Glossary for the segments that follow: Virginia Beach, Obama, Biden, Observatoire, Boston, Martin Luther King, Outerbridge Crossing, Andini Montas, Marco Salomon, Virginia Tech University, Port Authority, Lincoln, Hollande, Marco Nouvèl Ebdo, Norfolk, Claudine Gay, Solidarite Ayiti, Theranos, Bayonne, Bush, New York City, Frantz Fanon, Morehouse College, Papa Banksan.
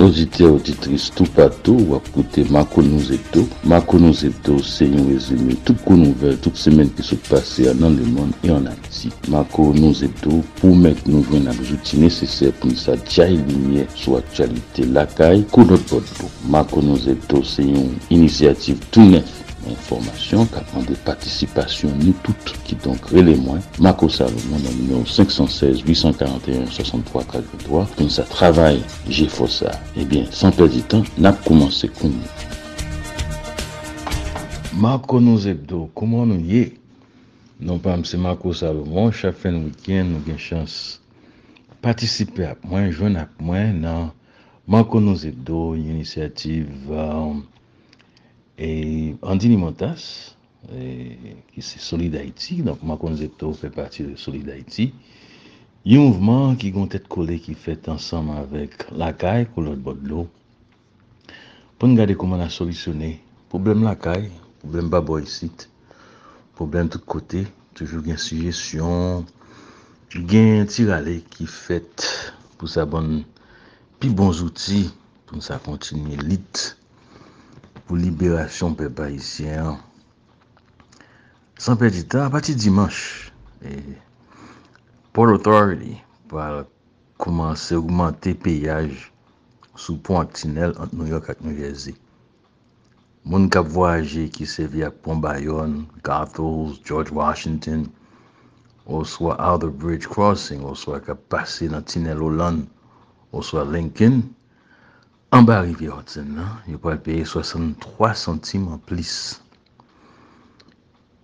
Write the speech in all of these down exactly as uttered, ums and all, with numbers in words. auditeurs, auditrices, tout partout, ou à côté Marco Nouvèl Ebdo. Marco Nouvèl Ebdo, c'est un résumé, toutes les nouvelles, toutes les semaines qui sont passées dans le monde et en Haïti. Marco Nouvèl Ebdo, pour mettre nous dans les outils nécessaires pour nous s'aligner sur l'actualité, la caille, qu'on ne peut pas. Marco Nouvèl Ebdo, c'est une initiative tout neuf. Information qui a demandé participation, nous toutes, qui donc relève-moi. Marco Salomon, dans le numéro cinq un six, huit quatre un, six trois quatre trois, pour ça travaille, j'ai fait ça. Eh bien, sans perdre du temps, n'a commencé comme nous. Marco Nouvèl Ebdo, comment nous y est? Non pas M. Marco Salomon, chaque fin de week-end, nous avons une chance de participer à moi, joindre à moi, dans Marco Nouvèl Ebdo, une initiative. Euh, Et Andini Montas, et, qui c'est Solidarite, donc Marco Nouvèl Ebdo fait partie de Solidarite. Il y a un mouvement qui est tête collée, qui fait ensemble avec la caille, couleur de l'eau, pour nous regarder comment on a solutionné le problème de la caille, le problème de baboïcite, le problème de tous côtés, toujours une suggestion, un tiralé qui fait pour sa bonne, puis bons outils pour ça continuer l'élite. Pour libération peuple haïtien sans perdre du temps à partir de dimanche et Port Authority va commencer à augmenter péage sous pont Actinel entre New York et New Jersey. Mon cap voyager qui servait à pont Bayonne, Goethals, George Washington ou soit Outerbridge Crossing ou soit qui passer dans Tinel Hollande ou soit Lincoln en bas rivière Hudson, il va payer soixante-trois centimes en plus.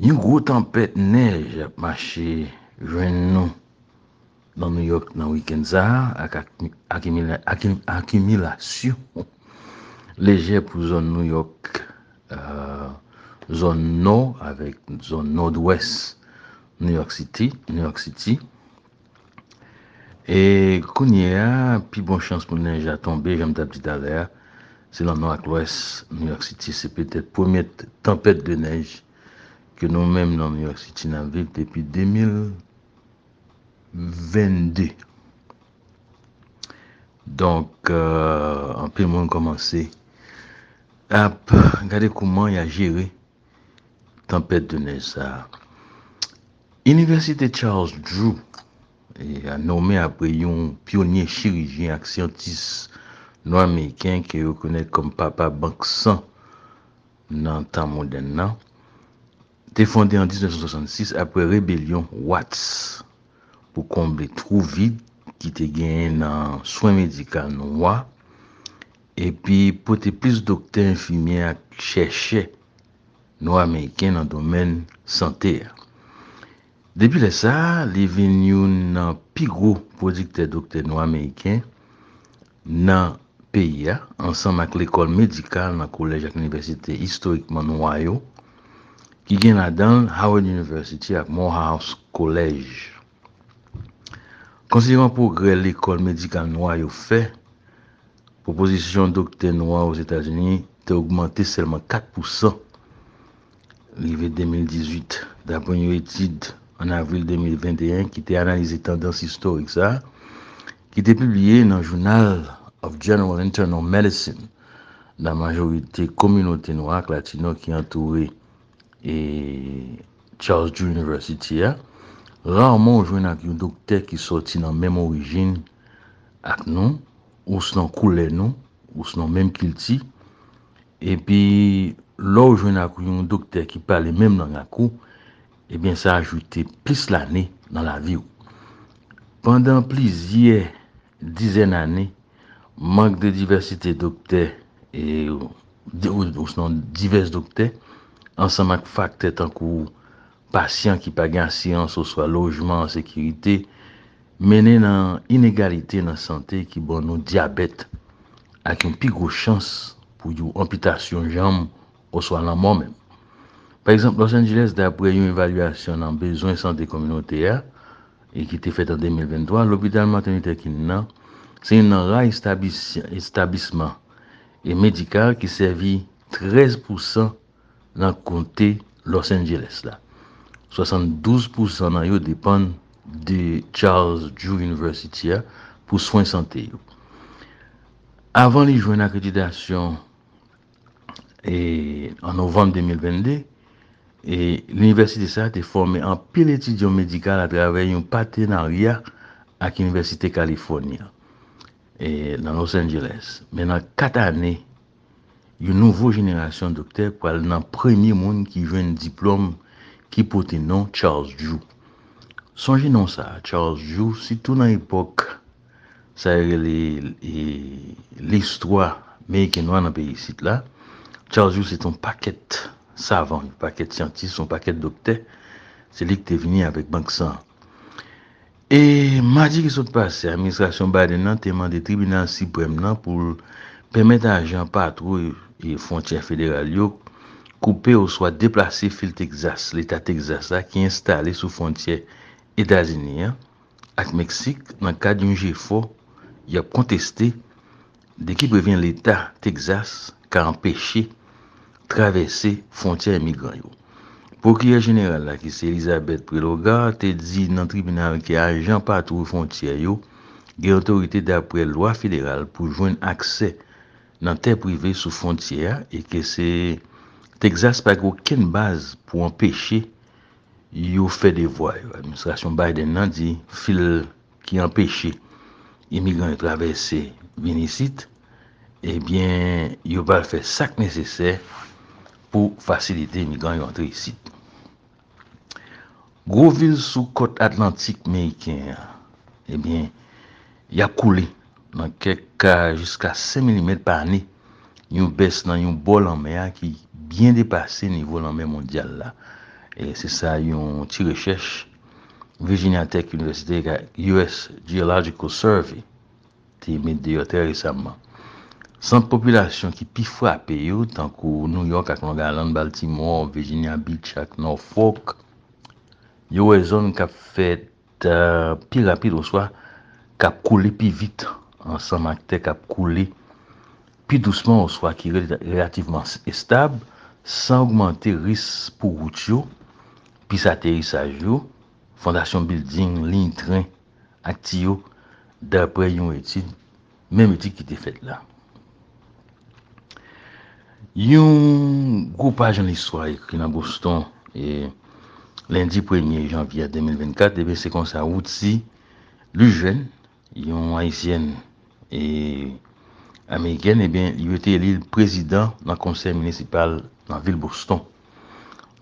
Une grosse tempête neige a marché jeune dans New York dans le week-end avec accumulation légère pour zone New York, euh, zone nord avec zone nord-ouest New York City, New York City. Et quand il y a plus bonne chance pour neige à tomber, j'aime ta petite alerte, c'est dans le nord à l'ouest, New York City, c'est peut-être la première tempête de neige que nous-mêmes dans New York City nous vivons depuis deux mille vingt-deux. Donc, euh, un peu le monde a commencé à regarder comment il a géré la tempête de neige. Université Charles Drew, et a nommé après un pionnier chirurgien et scientiste nord-américain qui reconnaît comme Papa Banksan dans le temps moderne. Il a fondé en dix-neuf cent soixante-six après rébellion Watts pour combler trou vide qui était gagné dans le soin médical noir et puis pour plus de docteurs, infirmiers, chercheurs nord-américains dans le domaine santé. Depuis le ça, les vignes sont plus gros producteurs docteurs noirs américains dans le pays, ensemble avec l'école médicale dans le collège et l'université historiquement noire, qui vient là-dedans, Howard University et Morehouse College. Considérant le progrès de l'école médicale noire fait, la proposition de docteurs noirs aux États-Unis a augmenté seulement quatre pour cent arrivé deux mille dix-huit, d'après une étude en avril deux mille vingt et un, qui était analysé tendance historique, ça, qui était publié dans le Journal of General Internal Medicine, dans la majorité communauté noire, latino, qui entourait et Charles Drew University. Hein. Rarement, on joue avec un docteur qui sortit dans la même origine avec nous, ou sinon coulé nous, ou sinon même culti. Et puis, lorsque je joue avec un docteur qui parle même dans la cour, eh bien, ça a ajouté plus l'année dans la vie. Pendant plusieurs dizaines d'années, manque de diversité docteurs et ou, ou sinon divers docteurs, ensemble avec facteurs tant que patients qui pas gagnent science ou soit logement, sécurité, mené dans inégalité dans la santé qui bon nous diabète avec une plus grosse chance pour une amputation jambe ou soit la mort même. Par exemple, Los Angeles, d'après une évaluation en besoins santé communautaire, et qui était faite en deux mille vingt-trois, l'hôpital Martin Luther King, c'est un rare établissement et médical qui servit treize pour cent dans le comté Los Angeles. Là. soixante-douze pour cent d'entre eux dépendent de Charles Drew University pour soins santé. Avant de jouer une accréditation et en novembre deux mille vingt-deux, l'université ça a été formée en pile étudiants médical à travers un partenariat avec l'université californienne et dans Los Angeles. Maintenant, quatre années, une nouvelle génération de docteurs pour aller dans le premier monde qui joue un diplôme qui porte le nom Charles Drew. Songez non ça, Charles Drew, surtout dans l'époque, ça l'histoire américaine dans le pays ici là. Charles Drew, c'est un paquet savant, un paquet scientiste, un paquet docteur. C'est lui qui est venu avec Banksan. Et mardi qui s'est passé, l'administration Biden a demandé au tribunal suprême pour permettre à agents patrouilles et frontières fédérales couper ou soit déplacer fil Texas, l'État Texas qui est installé sous frontière États-Unis avec Mexique dans le cadre d'un G F O. Il a contesté dès qu'il prévient l'État Texas qui a empêché traverser frontière migrants. Procureur général là qui c'est Elizabeth Prelogar te dit dans le tribunal que agent patrouille frontière yo gen autorité d'après loi fédérale pour joindre accès dans terre privée sous frontière et que c'est Texas pas aucune base pour empêcher yo fait des voies. L'administration Biden a dit fil qui empêchait immigrants de traverser Vénicite, eh bien, ils va faire ça nécessaire pour faciliter les migrants à entrer ici. Gros ville sous côte atlantique américaine, eh bien, il a coulé dans quelques cas jusqu'à cinq millimètres par année. Une baisse dans une bol en mer qui bien dépassé le niveau de la mer mondiale là. Et c'est ça, une petite recherche. Virginia Tech University, U S Geological Survey, qui est d'ailleurs très récemment. Sans population qui plus frappée, tant que New York, avec Long Island, Baltimore, Virginia Beach, avec Norfolk, il y a une zone qui a fait euh, plus rapide au soir, qui a coulé plus vite, ensemble avec terre qui a coulé plus doucement au soir, qui est relativement stable, sans augmenter le risque pour route, puis atterrissage. Fondation building, ligne train, actio, d'après une étude, même étude qui était faite là. Une gros page dans l'histoire écrit dans Boston et lundi premier janvier deux mille vingt-quatre, et bien c'est comme ça, Outsi, le jeune, une haïtienne et américaine, et bien il était élu président dans le conseil municipal dans la ville Boston.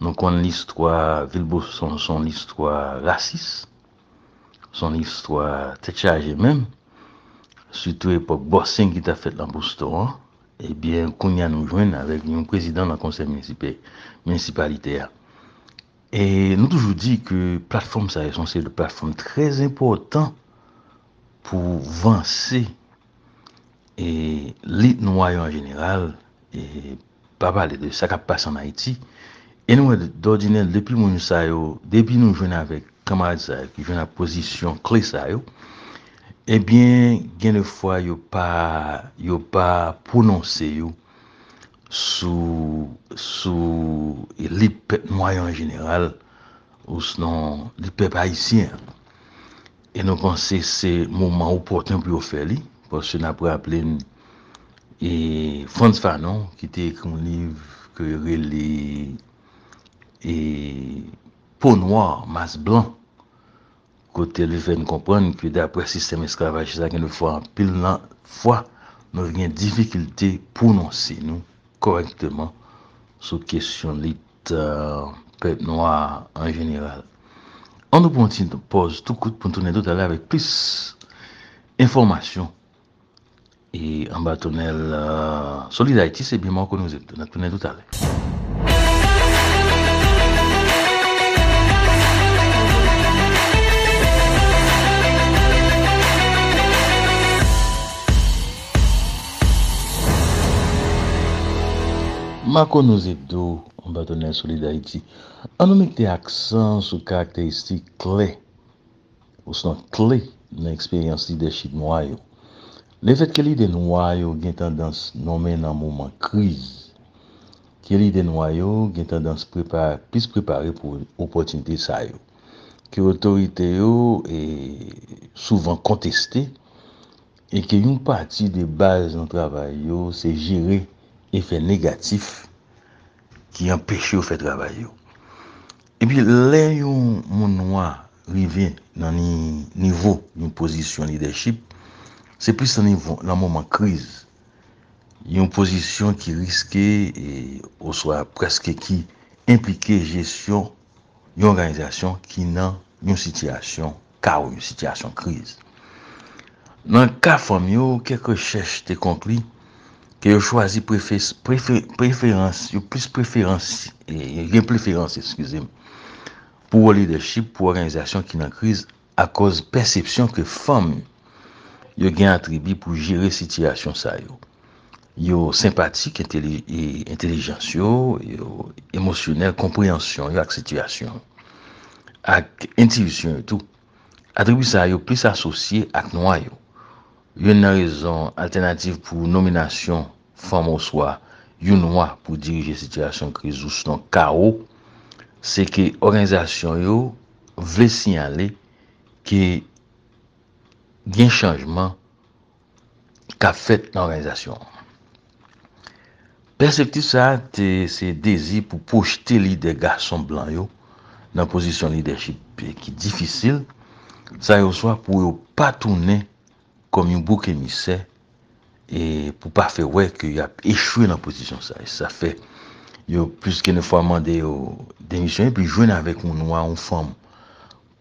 Donc on l'histoire, Ville-Boston, son histoire raciste, son histoire très chargée même, surtout à l'époque Boston qui t'a fait dans Boston, et bien qu'on y a nous joindre avec un président dans le conseil municipalité. Et nous toujours dit que plateforme ça est censée une plateforme très importante pour vancer et l'élite noire en général, et pas parler de ça qui passe en Haïti. Et nous, d'ordinaire, depuis que nous jouons avec les camarades qui jouent la position clé, eh bien, bien de fois, ils n'ont pas prononcé sous les peuples noirs en général, ou sinon les peuples haïtiens. Et nous pensons que c'est un moment opportun pour faire, parce que nous avons appelé Frantz Fanon, qui était écrit un livre que les et peau noire, masse blanc, côté lui fait comprendre que d'après le système esclavage, ça qu'une fois en pile fois, nous avons une difficulté pour prononcer nous correctement sur question de euh, peuple noir en général. On nous prend une pause tout court pour tourner tout à l'heure avec plus d'informations. Et en bas tonnel euh, Solidarite Ayiti, c'est bien Marco Nouvèl Ebdo. On tourne tout à l'heure. Marco Nouvèl Ebdo, on va donner Solidarite Ayiti. On nous met des accents sur les caractéristiques clés, ou sinon clés, dans l'expérience leadership noire. Le fait que l'idée noire a une tendance à nommer dans un moment de crise, que l'idée noire a une tendance à plus préparer pour l'opportunité, que l'autorité est souvent contestée, et que une partie des bases de travail c'est gérer effet négatif qui empêche au fait travail. Et puis là yon mon noir arrivé dans le niveau une position leadership, c'est plus un niveau dans moment crise, une position qui risquait et ou soit presque qui impliquait gestion d'une organisation qui n'a une situation cas ou une situation crise. Dans le cas famille, quelques recherches ont conclu que ont choisi préfé préfé préférence, plus préférence, et, et préférence, excusez-moi, pour le leadership, pour l'organisation qui est en crise, à cause de la perception que les femmes ont attribué pour gérer la situation. Ils sont sympathiques, intelligents, émotionnels, compréhension de la situation, avec intuition et tout. Attribué ça plus associé à noir. Il y a une raison alternative pour nomination femme au soir, une noire pour diriger la situation de crise ou sinon chaos, c'est que l'organisation veut signaler qu'il y a un changement qu'a fait l'organisation. Perceptif ça, c'est désir pour projeter l'idée des garçons blancs dans la position de leadership qui est difficile, ça au soir pour ne pas tourner comme une bouc émissaire et pour pas faire ouais qu'il a échoué dans la position ça. Et ça fait yo plus qu'une fois mandé démissionner puis joindre avec un noir en femme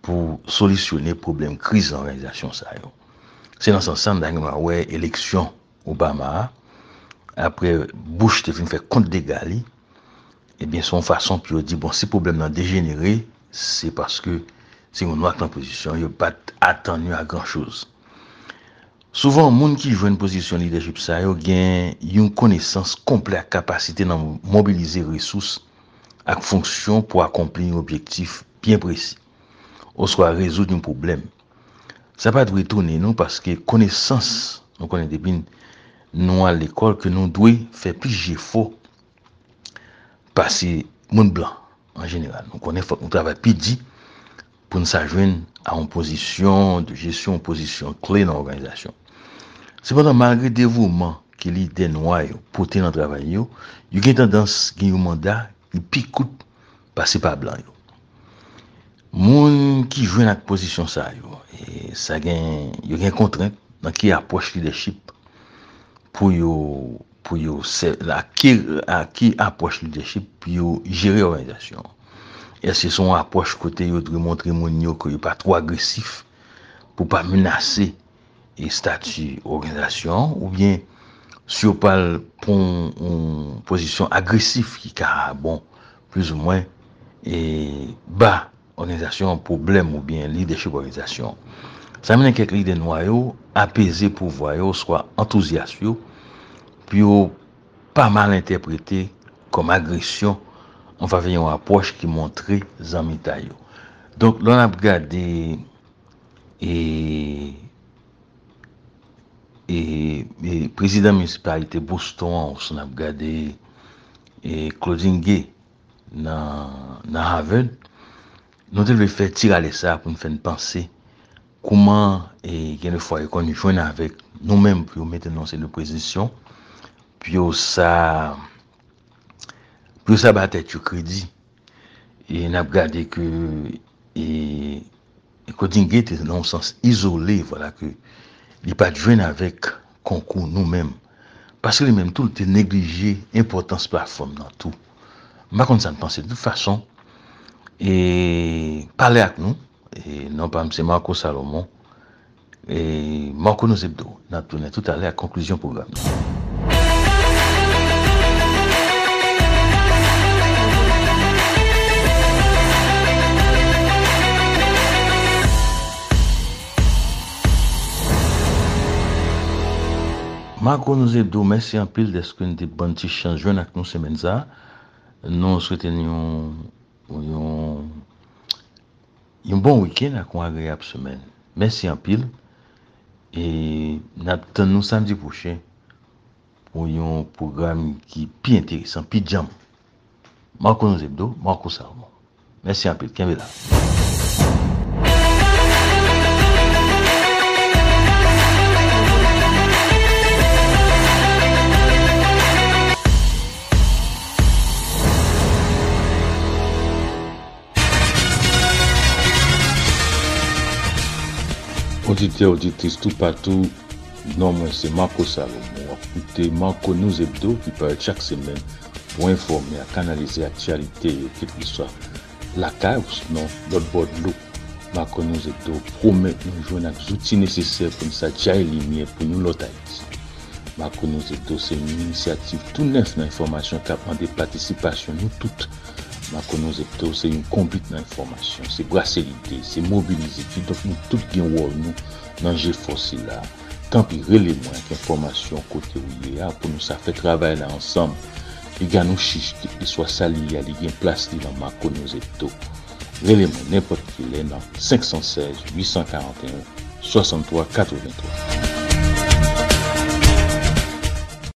pour solutionner problème crise dans l'organisation ça. C'est dans ce sens d'ailleurs ouais élection Obama après Bush te fin faire compte d'égali et bien son façon puis dit bon si problème n'a dégénéré c'est parce que c'est un noir en position il pas attendu à grand chose. Souvent, les gens qui jouent une position de leadership, ça, ils ont une connaissance complète, capacité de mobiliser les ressources et les fonctions pour accomplir un objectif bien précis, ou soit résoudre un problème. Ça ne va pas retourner, non, parce que connaissance, on connaît depuis nous à l'école, que nous devons faire plus d'efforts parce que les gens blancs, en général, nous connaissons, nous travaillons plus dit pour nous s'ajouter à une position de gestion, une position clé dans l'organisation. Cependant, malgré le dévouement que l'idée noire porte dans le travail, il y a tendance à un mandat qui pique passer par blanc. Les gens qui jouent dans la position, ça, et ça a une contrainte dans qui approche le leadership pour qui approche le leadership pour gérer l'organisation. Et c'est son approche côté de montrer mon que n'est pas trop agressif pour ne pas menacer les statuts d'organisation ou bien si on parle pour une position agressive qui est bon, plus ou moins et bas organisation, problème ou bien leadership organisation. Ça mène quelques leaders noirs apaisés pour voir, soit enthousiastes, puis pas mal interprétés comme agression. On va faire une approche qui montre les amitailles. Donc, l'on a regardé et, et, et président de la municipalité Boston, on a regardé et Claudine Gay dans Harvard. Nous devons faire tirer ça pour nous faire penser comment, et quelquefois, nous jouons avec nous-mêmes pour mettre dans cette position. Puis, ça. Pour ça, battre au crédit. Et on a regardé que et Coding était dans un sens isolé, voilà que il pas de joindre avec concours nous-mêmes, parce que les mêmes tout était négligé, importance plateforme dans tout. Ma contre ça ne pensait de toute façon et parler avec nous et non pas M. Marco Salomon et Marco Nouvèl Ebdo. On a tourné tout à l'heure à conclusion programme. Marco Nouvèl Ebdo, merci en pile de ce que nous avons bonne chance de avec nous semaine ça. Nous souhaitons un bon week-end et une agréable semaine. Merci en pile. Et nous attendons samedi prochain pour un programme qui est plus intéressant, plus jam. Marco Nouvèl Ebdo, Marco Salomon. Merci en pile. Qu'est-ce que Auditeurs, auditrices, tout partout, non, c'est Marco Salomon. Écoutez Marco Nouvèl Ebdo qui parle chaque semaine pour informer, à canaliser l'actualité, quelle que soit la cave, sinon l'autre bord de l'eau. Marco Nouvèl Ebdo promet nous joindre les outils nécessaires pour nous s'attirer lumière pour nous l'autre Haïti. Marco Nouvèl Ebdo, c'est une initiative tout neuf dans l'information qui apprend des participations, nous toutes. Marco Nouvèl Ebdo, c'est une conduite dans l'information, c'est brasser l'idée, c'est mobiliser. Donc nous toutes qui avons nous dans j'ai forcé là. Tant pis, relève-moi avec l'information côté où il a pour nous ça fait travailler là ensemble. Les gars nous chichent, qu'ils soient salis, à l'égard place dans Marco Nouvèl Ebdo. Relève-moi n'importe qui est dans cinq un six huit quatre un six trois huit trois.